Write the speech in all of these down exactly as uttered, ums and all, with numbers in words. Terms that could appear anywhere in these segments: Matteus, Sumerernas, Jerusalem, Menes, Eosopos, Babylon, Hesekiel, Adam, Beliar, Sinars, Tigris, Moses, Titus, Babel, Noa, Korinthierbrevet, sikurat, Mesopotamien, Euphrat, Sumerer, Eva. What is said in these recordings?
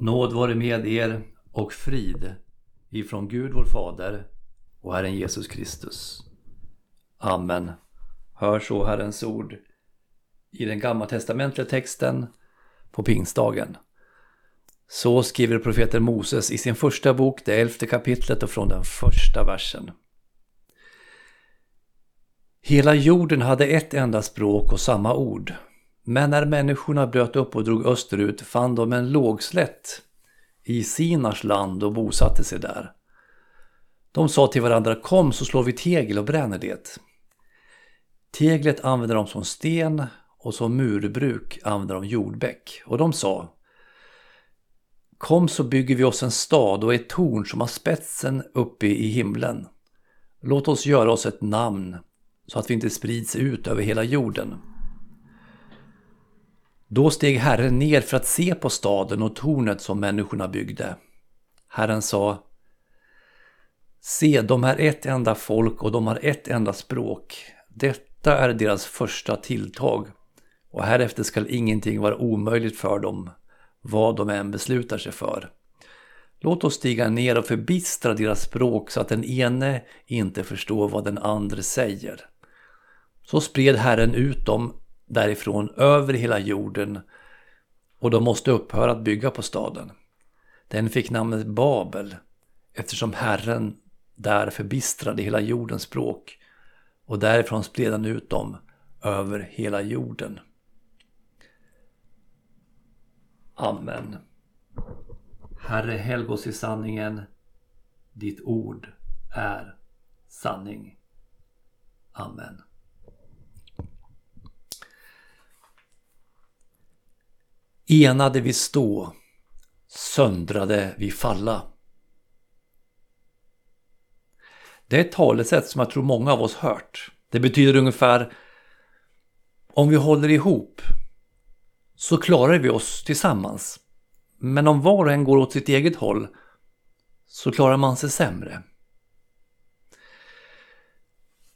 Nåd vare med er och frid ifrån Gud vår Fader och Herren Jesus Kristus. Amen. Hör så Herrens ord i den gamla testamentliga texten på pingstdagen. Så skriver profeten Moses i sin första bok, det elfte kapitlet och från den första versen. Hela jorden hade ett enda språk och samma ord. Men när människorna bröt upp och drog österut fann de en lågslätt i Sinars land och bosatte sig där. De sa till varandra, kom så slår vi tegel och bränner det. Teglet använde de som sten och som murbruk använde de jordbäck. Och de sa, kom så bygger vi oss en stad och ett torn som har spetsen uppe i himlen. Låt oss göra oss ett namn så att vi inte sprids ut över hela jorden. Då steg Herren ner för att se på staden och tornet som människorna byggde. Herren sa, se, de är ett enda folk och de har ett enda språk. Detta är deras första tilltag och härefter skall ingenting vara omöjligt för dem, vad de än beslutar sig för. Låt oss stiga ner och förbistra deras språk så att den ene inte förstår vad den andra säger. Så spred Herren ut dem därifrån över hela jorden och de måste upphöra att bygga på staden. Den fick namnet Babel eftersom Herren där förbistrade hela jordens språk och därifrån spred han ut dem över hela jorden. Amen. Herre, helg oss i sanningen. Ditt ord är sanning. Amen. Enade vi stå, söndrade vi falla. Det är ett talesätt som jag tror många av oss hört. Det betyder ungefär, om vi håller ihop så klarar vi oss tillsammans. Men om var och en går åt sitt eget håll så klarar man sig sämre.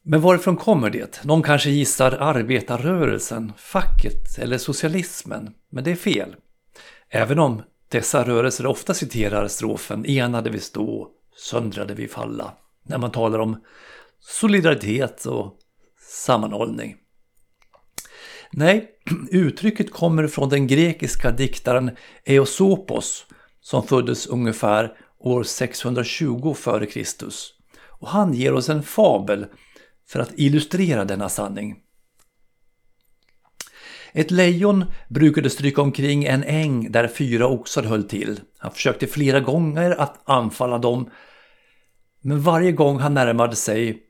Men varifrån kommer det? Någon kanske gissar arbetarrörelsen, facket eller socialismen. Men det är fel. Även om dessa rörelser ofta citerar strofen enade vi stå, söndrade vi falla. När man talar om solidaritet och sammanhållning. Nej, uttrycket kommer från den grekiska diktaren Eosopos som föddes ungefär år sexhundratjugo före Kristus. Och han ger oss en fabel för att illustrera denna sanning. Ett lejon brukade stryka omkring en äng där fyra oxar höll till. Han försökte flera gånger att anfalla dem, men varje gång han närmade sig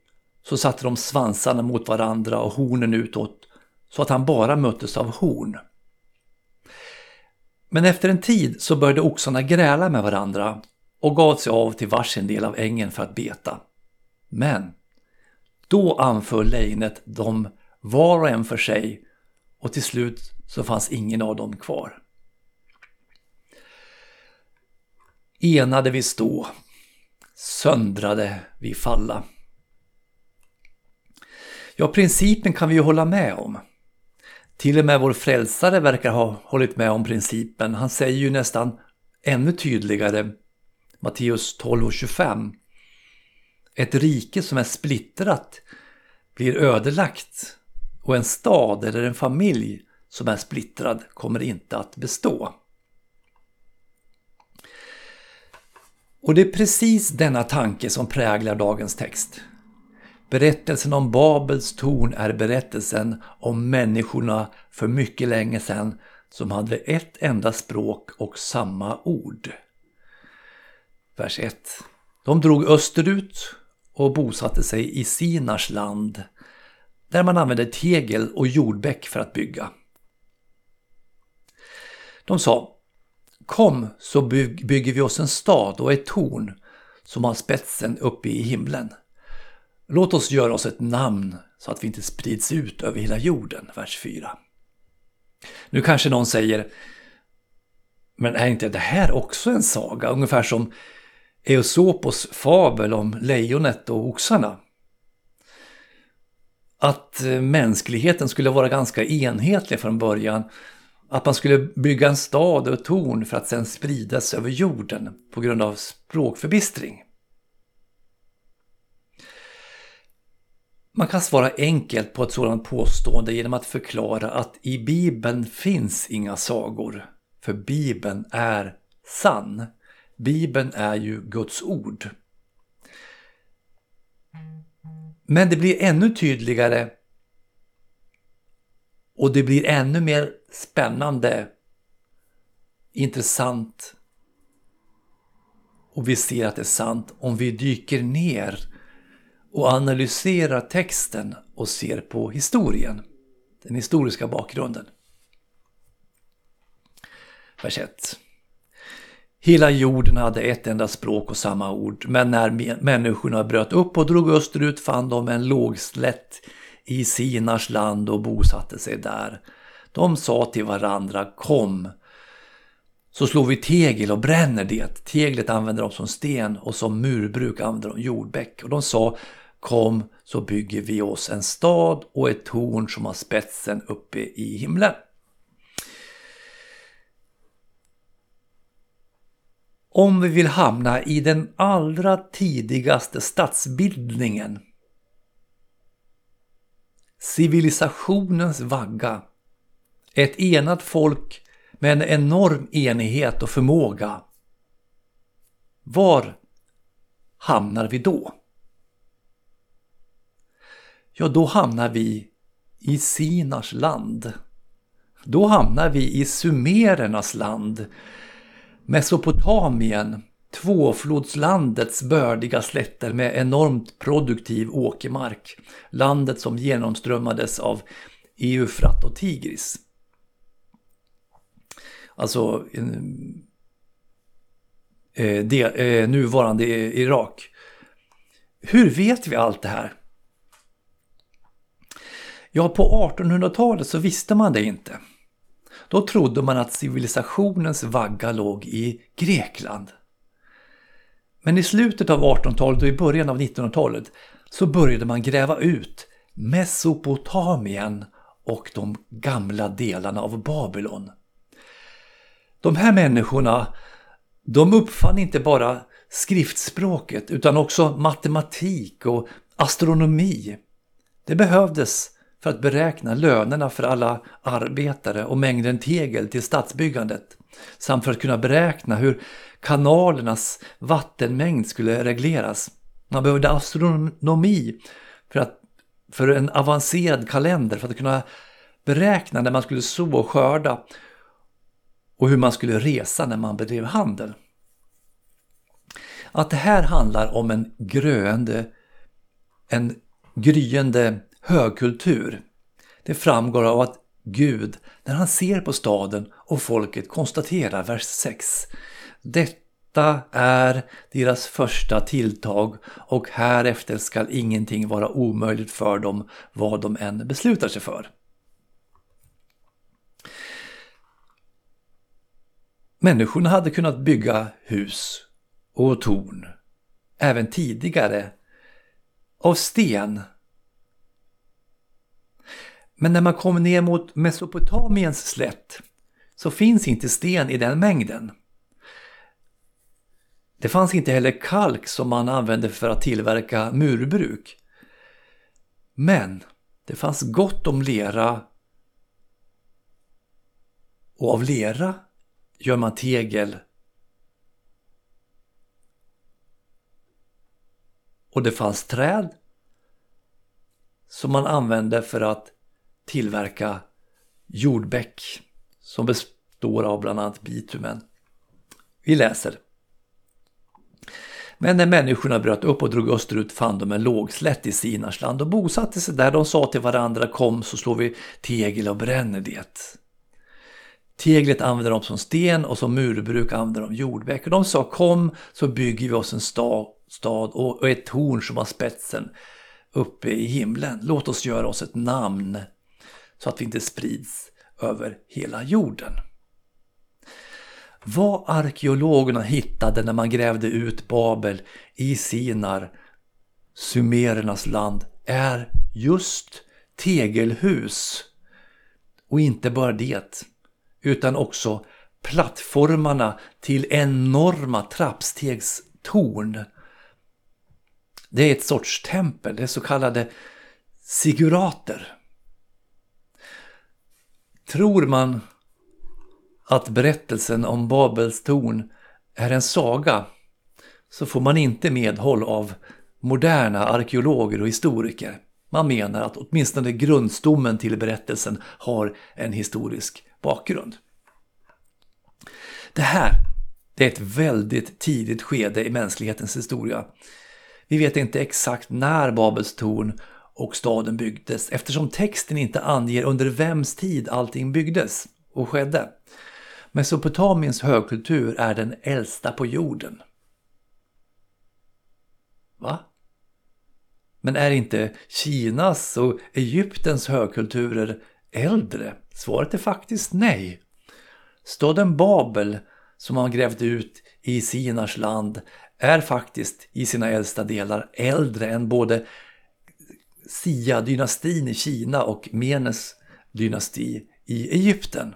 så satte de svansarna mot varandra och hornen utåt så att han bara möttes av horn. Men efter en tid så började oxarna gräla med varandra och gav sig av till varsin del av ängen för att beta. Men då anföll lejonet dem var och en för sig och till slut så fanns ingen av dem kvar. Enade vi stå, söndrade vi falla. Ja, principen kan vi ju hålla med om. Till och med vår frälsare verkar ha hållit med om principen. Han säger ju nästan ännu tydligare, Matteus tolv och tjugofem. Ett rike som är splittrat blir ödelagt och en stad eller en familj som är splittrad kommer inte att bestå. Och det är precis denna tanke som präglar dagens text. Berättelsen om Babels torn är berättelsen om människorna för mycket länge sedan som hade ett enda språk och samma ord. Vers ett. De drog österut och bosatte sig i Sinars land där man använde tegel och jordbäck för att bygga. De sa, kom så byg- bygger vi oss en stad och ett torn som har spetsen uppe i himlen. Låt oss göra oss ett namn så att vi inte sprids ut över hela jorden, vers fyra. Nu kanske någon säger, men är inte det här också en saga? Ungefär som Eosopos fabel om lejonet och oxarna. Att mänskligheten skulle vara ganska enhetlig från början. att man skulle bygga en stad och ett torn för att sedan spridas över jorden på grund av språkförbistring. Man kan svara enkelt på ett sådant påstående genom att förklara att i Bibeln finns inga sagor, för Bibeln är sann. Bibeln är ju Guds ord. Men det blir ännu tydligare och det blir ännu mer spännande, intressant, och vi ser att det är sant om vi dyker ner och analyserar texten och ser på historien, den historiska bakgrunden. Vers ett. Hela jorden hade ett enda språk och samma ord, men när människorna bröt upp och drog österut fann de en lågslätt i Sinars land och bosatte sig där. De sa till varandra, kom, så slår vi tegel och bränner det. Teglet använder de som sten och som murbruk använder de jordbäck. Och de sa, kom, så bygger vi oss en stad och ett torn som har spetsen uppe i himlen. Om vi vill hamna i den allra tidigaste stadsbildningen, civilisationens vagga, ett enat folk med en enorm enighet och förmåga, var hamnar vi då? Ja, då hamnar vi i Sinars land. Då hamnar vi i Sumerernas land, Mesopotamien, tvåflodslandets bördiga slätter med enormt produktiv åkermark, landet som genomströmmades av Euphrat och Tigris. Alltså eh, de, eh, nuvarande Irak. Hur vet vi allt det här? Ja, på artonhundratalet så visste man det inte. Då trodde man att civilisationens vagga låg i Grekland. Men i slutet av artonhundratalet och i början av nittonhundratalet så började man gräva ut Mesopotamien och de gamla delarna av Babylon. De här människorna, de uppfann inte bara skriftspråket utan också matematik och astronomi. Det behövdes för att beräkna lönerna för alla arbetare och mängden tegel till stadsbyggandet, samt för att kunna beräkna hur kanalernas vattenmängd skulle regleras. Man behövde astronomi för, att, för en avancerad kalender för att kunna beräkna när man skulle så och skörda och hur man skulle resa när man bedrev handel. Att det här handlar om en gröende, en gryende högkultur, det framgår av att Gud, när han ser på staden och folket, konstaterar, vers sex. Detta är deras första tilltag och härefter skall ingenting vara omöjligt för dem vad de än beslutar sig för. Människorna hade kunnat bygga hus och torn, även tidigare, av sten. Men när man kommer ner mot Mesopotamiens slätt så finns inte sten i den mängden. Det fanns inte heller kalk som man använde för att tillverka murbruk. Men det fanns gott om lera, och av lera gör man tegel. Och det fanns träd som man använde för att tillverka jordbäck som består av bland annat bitumen. Vi läser. Men när människorna bröt upp och drog österut fann de en lågslätt i Sinars land och bosatte sig där. De sa till varandra, kom, så slår vi tegel och bränner det. Teglet använder de som sten och som murbruk använder de jordbäck. Och de sa, kom, så bygger vi oss en sta, stad och ett torn som har spetsen uppe i himlen. Låt oss göra oss ett namn så att vi inte sprids över hela jorden. Vad arkeologerna hittade när man grävde ut Babel i Sinar, Sumerernas land, är just tegelhus. Och inte bara det, utan också plattformarna till enorma trappstegstorn. Det är ett sorts tempel, det är så kallade sigurater. Tror man att berättelsen om Babels torn är en saga, så får man inte medhåll av moderna arkeologer och historiker. Man menar att åtminstone grundstommen till berättelsen har en historisk bakgrund. Det här det är ett väldigt tidigt skede i mänsklighetens historia. Vi vet inte exakt när Babels torn och staden byggdes, eftersom texten inte anger under vems tid allting byggdes och skedde. Mesopotamiens högkultur är den äldsta på jorden. Va? Men är inte Kinas och Egyptens högkulturer äldre? Svaret är faktiskt nej. Staden Babel, som man grävt ut i Sinars land, är faktiskt i sina äldsta delar äldre än både Sia-dynastin i Kina och Menes dynasti i Egypten.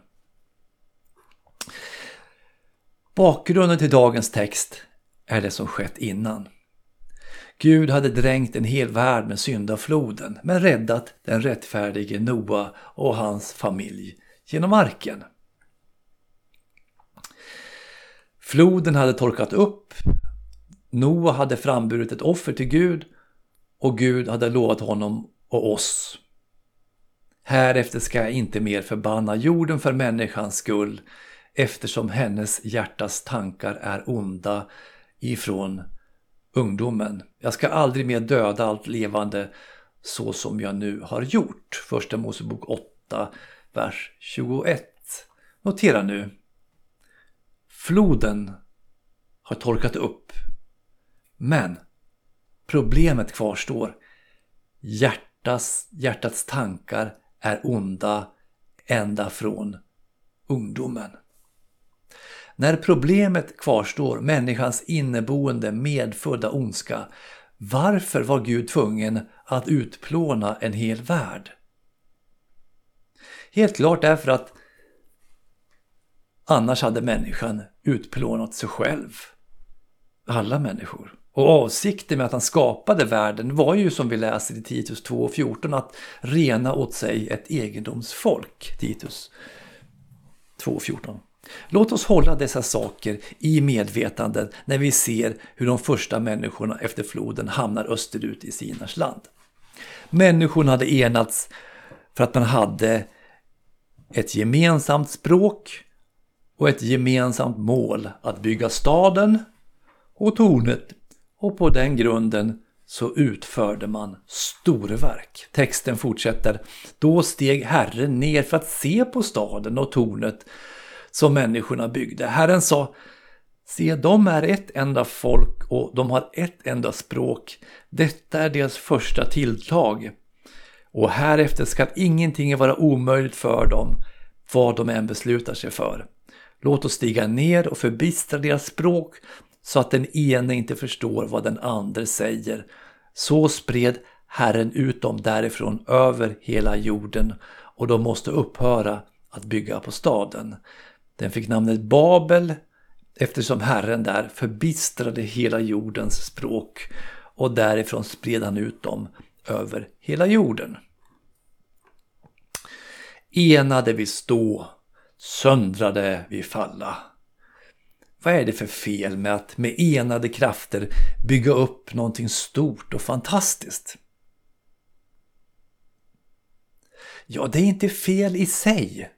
Bakgrunden till dagens text är det som skett innan. Gud hade dränkt en hel värld med syndafloden, men räddat den rättfärdige Noa och hans familj genom arken. Floden hade torkat upp, Noa hade framburit ett offer till Gud och Gud hade lovat honom och oss: härefter ska jag inte mer förbanna jorden för människans skull, eftersom hennes hjärtas tankar är onda ifrån ungdomen. Jag ska aldrig mer döda allt levande så som jag nu har gjort. Första Mosebok åtta, vers tjugoett. Notera nu. Floden har torkat upp. Men problemet kvarstår. Hjärtas, hjärtats tankar är onda ända från ungdomen. När problemet kvarstår, människans inneboende medfödda ondska, varför var Gud tvungen att utplåna en hel värld? Helt klart därför att annars hade människan utplånat sig själv. Alla människor. Och avsikten med att han skapade världen var ju, som vi läser i Titus två fjorton, att rena åt sig ett egendomsfolk. Titus två fjorton. Låt oss hålla dessa saker i medvetandet när vi ser hur de första människorna efter floden hamnar österut i Sinars land. Människorna hade enats för att man hade ett gemensamt språk och ett gemensamt mål att bygga staden och tornet, och på den grunden så utförde man storverk. Texten fortsätter: då steg Herren ner för att se på staden och tornet som människorna byggde. Herren sa: se, de är ett enda folk och de har ett enda språk. Detta är deras första tilltag. Och härefter ska ingenting vara omöjligt för dem, vad de än beslutar sig för. Låt oss stiga ner och förbistra deras språk så att den ene inte förstår vad den andra säger. Så spred Herren ut dem därifrån över hela jorden, och de måste upphöra att bygga på staden. Den fick namnet Babel eftersom Herren där förbistrade hela jordens språk, och därifrån spred han ut dem över hela jorden. Enade vi stå, söndrade vi falla. Vad är det för fel med att med enade krafter bygga upp någonting stort och fantastiskt? Ja, det är inte fel i sig.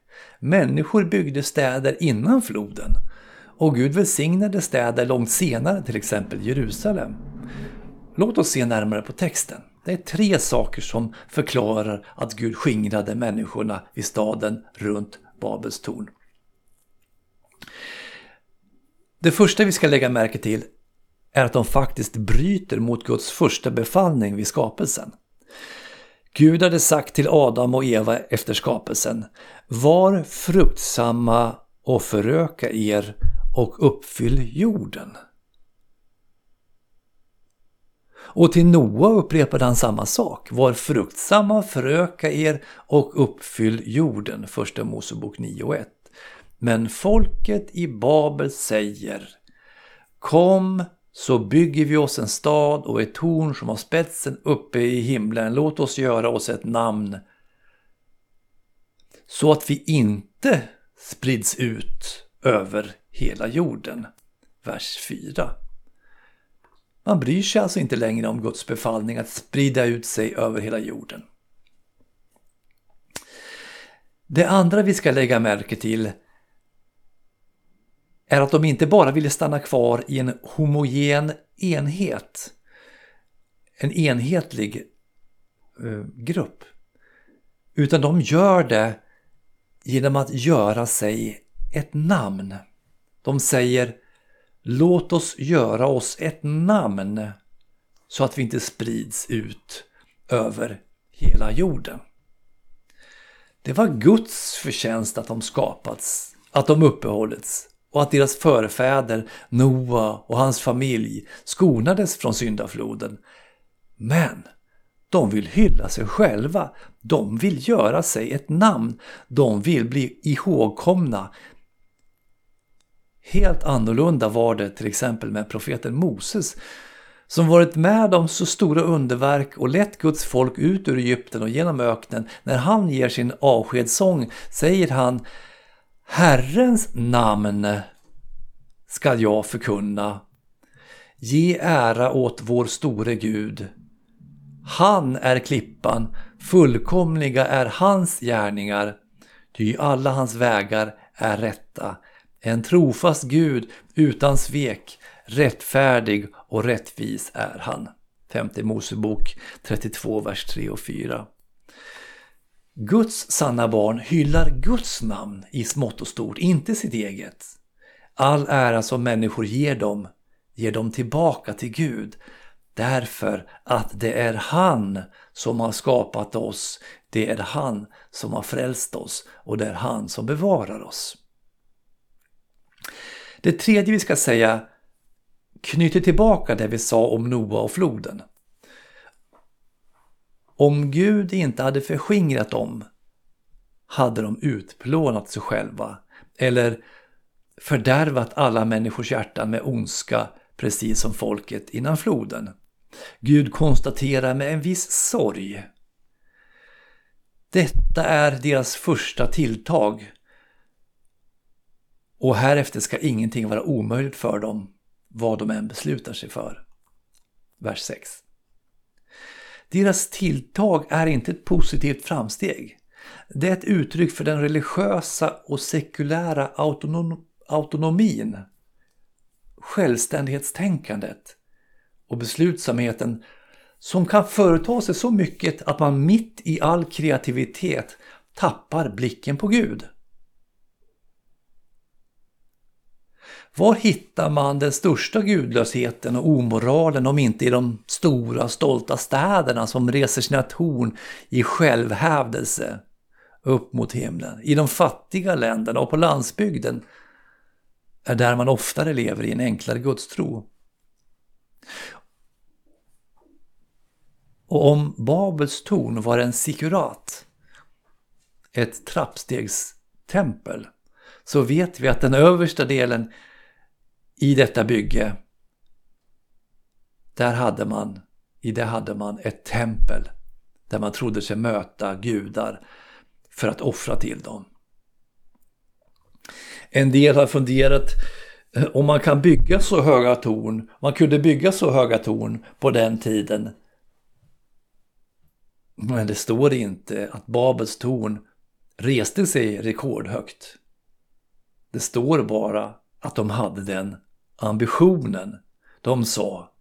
Människor byggde städer innan floden, och Gud välsignade städer långt senare, till exempel Jerusalem. Låt oss se närmare på texten. Det är tre saker som förklarar att Gud skingrade människorna i staden runt Babels torn. Det första vi ska lägga märke till är att de faktiskt bryter mot Guds första befallning vid skapelsen. Gud hade sagt till Adam och Eva efter skapelsen: var fruktsamma och föröka er och uppfyll jorden. Och till Noa upprepade han samma sak: var fruktsamma, föröka er och uppfyll jorden. Första Mosebok nio ett. Men folket i Babel säger: kom, så bygger vi oss en stad och ett torn som har spetsen uppe i himlen. Låt oss göra oss ett namn, så att vi inte sprids ut över hela jorden. vers fyra. Man bryr sig alltså inte längre om Guds befallning att sprida ut sig över hela jorden. Det andra vi ska lägga märke till är att de inte bara ville stanna kvar i en homogen enhet, en enhetlig grupp, utan de gör det genom att göra sig ett namn. De säger: låt oss göra oss ett namn, så att vi inte sprids ut över hela jorden. Det var Guds förtjänst att de skapats, att de uppehållits, och att deras förfäder Noa och hans familj skonades från syndafloden. Men de vill hylla sig själva. De vill göra sig ett namn. De vill bli ihågkomna. Helt annorlunda var det till exempel med profeten Moses, som varit med om så stora underverk och lett Guds folk ut ur Egypten och genom öknen. När han ger sin avskedssång säger han: Herrens namn ska jag förkunna. Ge ära åt vår store Gud. Han är klippan, fullkomliga är hans gärningar, ty alla hans vägar är rätta. En trofast Gud utan svek, rättfärdig och rättvis är han. femte Mosebok trettiotvå, vers tre och fyra. Guds sanna barn hyllar Guds namn i smått och stort, inte sitt eget. All ära som människor ger dem, ger dem tillbaka till Gud, därför att det är han som har skapat oss, det är han som har frälst oss och det är han som bevarar oss. Det tredje vi ska säga knyter tillbaka det vi sa om Noa och floden. Om Gud inte hade förskingrat dem, hade de utplånat sig själva eller fördärvat alla människors hjärtan med ondska, precis som folket innan floden. Gud konstaterar med en viss sorg: detta är deras första tilltag, och härefter ska ingenting vara omöjligt för dem, vad de än beslutar sig för. vers sex. Deras tilltag är inte ett positivt framsteg. Det är ett uttryck för den religiösa och sekulära autonom- autonomin, självständighetstänkandet och beslutsamheten som kan företa sig så mycket att man mitt i all kreativitet tappar blicken på Gud. Var hittar man den största gudlösheten och omoralen om inte i de stora stolta städerna som reser sina torn i självhävdelse upp mot himlen? I de fattiga länderna och på landsbygden är där man oftare lever i en enklare gudstro. Och om Babels torn var en sikurat, ett trappstegstempel, så vet vi att den översta delen i detta bygge, där hade man, i det hade man ett tempel där man trodde sig möta gudar för att offra till dem. En del har funderat om man kan bygga så höga torn, man kunde bygga så höga torn på den tiden. Men det står inte att Babels torn reste sig rekordhögt. Det står bara att de hade den ambitionen. De sa,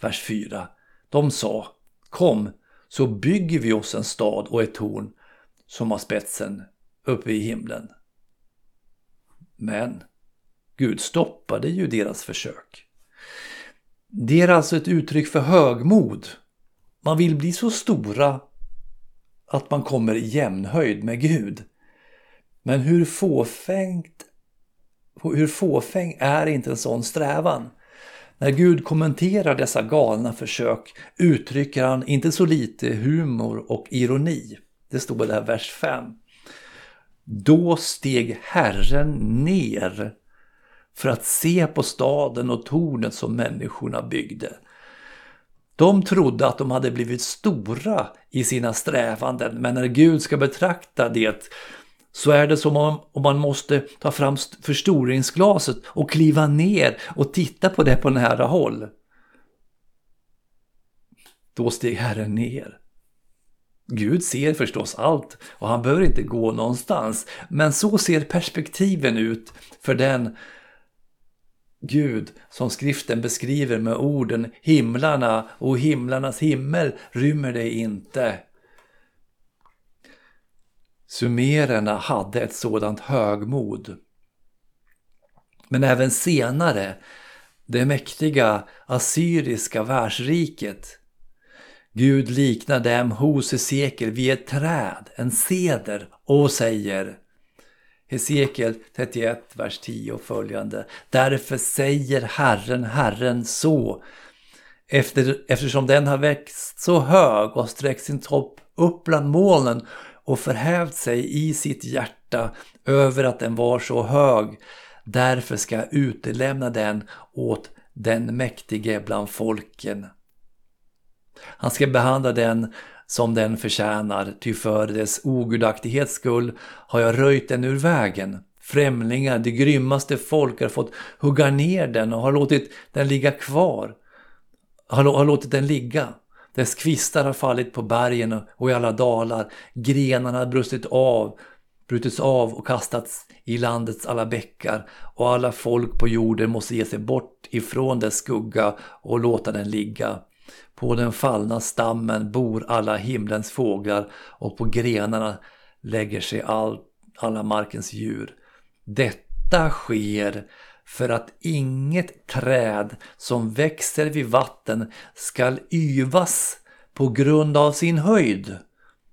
vers fyra, de sa: kom, så bygger vi oss en stad och ett torn som har spetsen uppe i himlen. Men Gud stoppade ju deras försök. Det är alltså ett uttryck för högmod. Man vill bli så stora att man kommer i jämnhöjd med Gud. Men hur fåfängt, hur fåfäng är inte en sån strävan? När Gud kommenterar dessa galna försök uttrycker han inte så lite humor och ironi. Det står där vers fem. Då steg Herren ner för att se på staden och tornet som människorna byggde. De trodde att de hade blivit stora i sina strävanden, men när Gud ska betrakta det så är det som om man måste ta fram förstoringsglaset och kliva ner och titta på det på nära håll. Då steg Herren ner. Gud ser förstås allt och han behöver inte gå någonstans. Men så ser perspektiven ut för den Gud som skriften beskriver med orden himlarna och himlarnas himmel rymmer det inte. Sumererna hade ett sådant högmod. Men även senare, det mäktiga assyriska världsriket. Gud liknar dem hos Hesekiel vid ett träd, en ceder, och säger, Hesekiel trettioett, vers tio och följande, därför säger Herren, Herren så, efter, eftersom den har växt så hög och sträckt sin topp upp bland molnen och förhävt sig i sitt hjärta över att den var så hög, därför ska jag utelämna den åt den mäktige bland folken. Han ska behandla den som den förtjänar, ty för dess ogudaktighets skull har jag röjt den ur vägen. Främlingar, det grymmaste folk har fått hugga ner den och har låtit den ligga kvar. Har, har låtit den ligga. Dess kvistar har fallit på bergen och i alla dalar. Grenarna har brustit av, brutits av och kastats i landets alla bäckar. Och alla folk på jorden måste ge sig bort ifrån dess skugga och låta den ligga. På den fallna stammen bor alla himlens fåglar och på grenarna lägger sig all, alla markens djur. Detta sker för att inget träd som växer vid vatten skall yvas på grund av sin höjd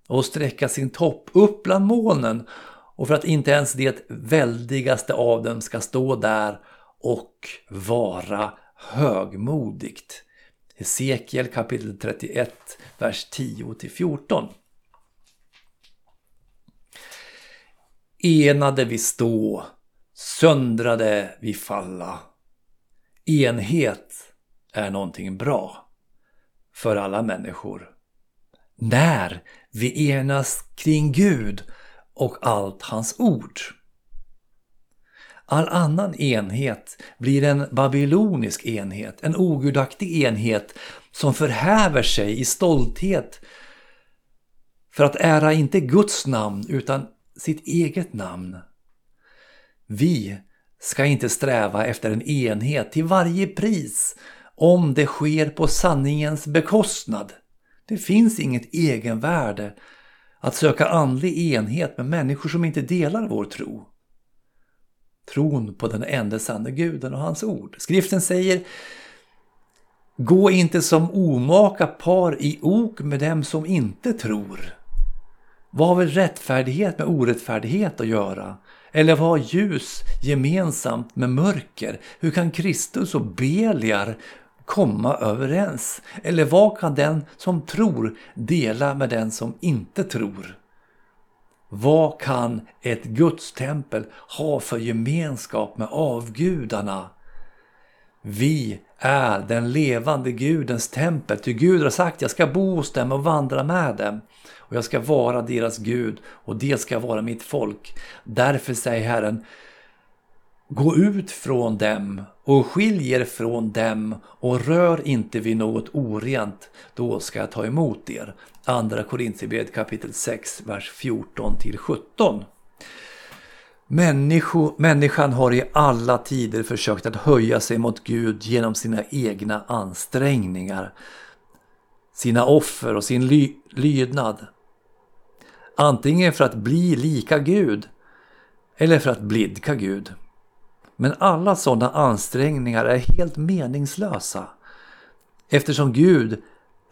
och sträcka sin topp upp bland molnen och för att inte ens det väldigaste av dem ska stå där och vara högmodigt. Hesekiel kapitel trettioett, vers tio till fjorton. Enade vi stå, söndrade vi falla. Enhet är någonting bra för alla människor. När vi enas kring Gud och allt hans ord. All annan enhet blir en babylonisk enhet, en ogudaktig enhet som förhäver sig i stolthet för att ära inte Guds namn utan sitt eget namn. Vi ska inte sträva efter en enhet till varje pris om det sker på sanningens bekostnad. Det finns inget egenvärde att söka andlig enhet med människor som inte delar vår tro. Tron på den enda sanna guden och hans ord. Skriften säger, gå inte som omaka par i ok med dem som inte tror. Vad har väl rättfärdighet med orättfärdighet att göra? Eller vad har ljus gemensamt med mörker? Hur kan Kristus och Beliar komma överens? Eller vad kan den som tror dela med den som inte tror? Vad kan ett gudstempel ha för gemenskap med avgudarna? Vi är den levande gudens tempel. Ty Gud har sagt, jag ska bo hos dem och vandra med dem. Och jag ska vara deras Gud och det ska vara mitt folk. Därför säger Herren, gå ut från dem och skilj er från dem och rör inte vid något orent, då ska jag ta emot er. Andra Korinthierbrevet kapitel sex, vers fjorton till sjutton. Människo, människan har i alla tider försökt att höja sig mot Gud genom sina egna ansträngningar, sina offer och sin ly, lydnad. Antingen för att bli lika Gud eller för att blidka Gud. Men alla sådana ansträngningar är helt meningslösa eftersom Gud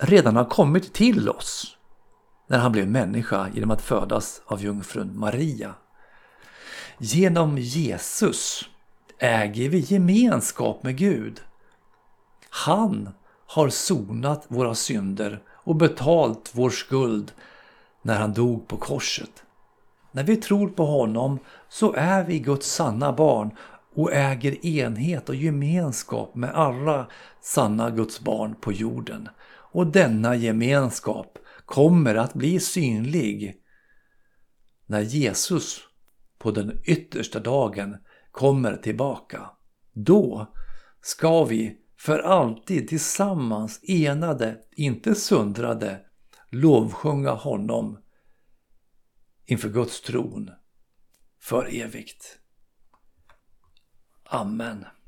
redan har kommit till oss när han blev människa genom att födas av jungfrun Maria. Genom Jesus äger vi gemenskap med Gud. Han har sonat våra synder och betalt vår skuld när han dog på korset. När vi tror på honom så är vi Guds sanna barn och äger enhet och gemenskap med alla sanna Guds barn på jorden. Och denna gemenskap kommer att bli synlig när Jesus på den yttersta dagen kommer tillbaka. Då ska vi för alltid tillsammans enade, inte sundrade, lovsjunga honom inför Guds tron för evigt. Amen.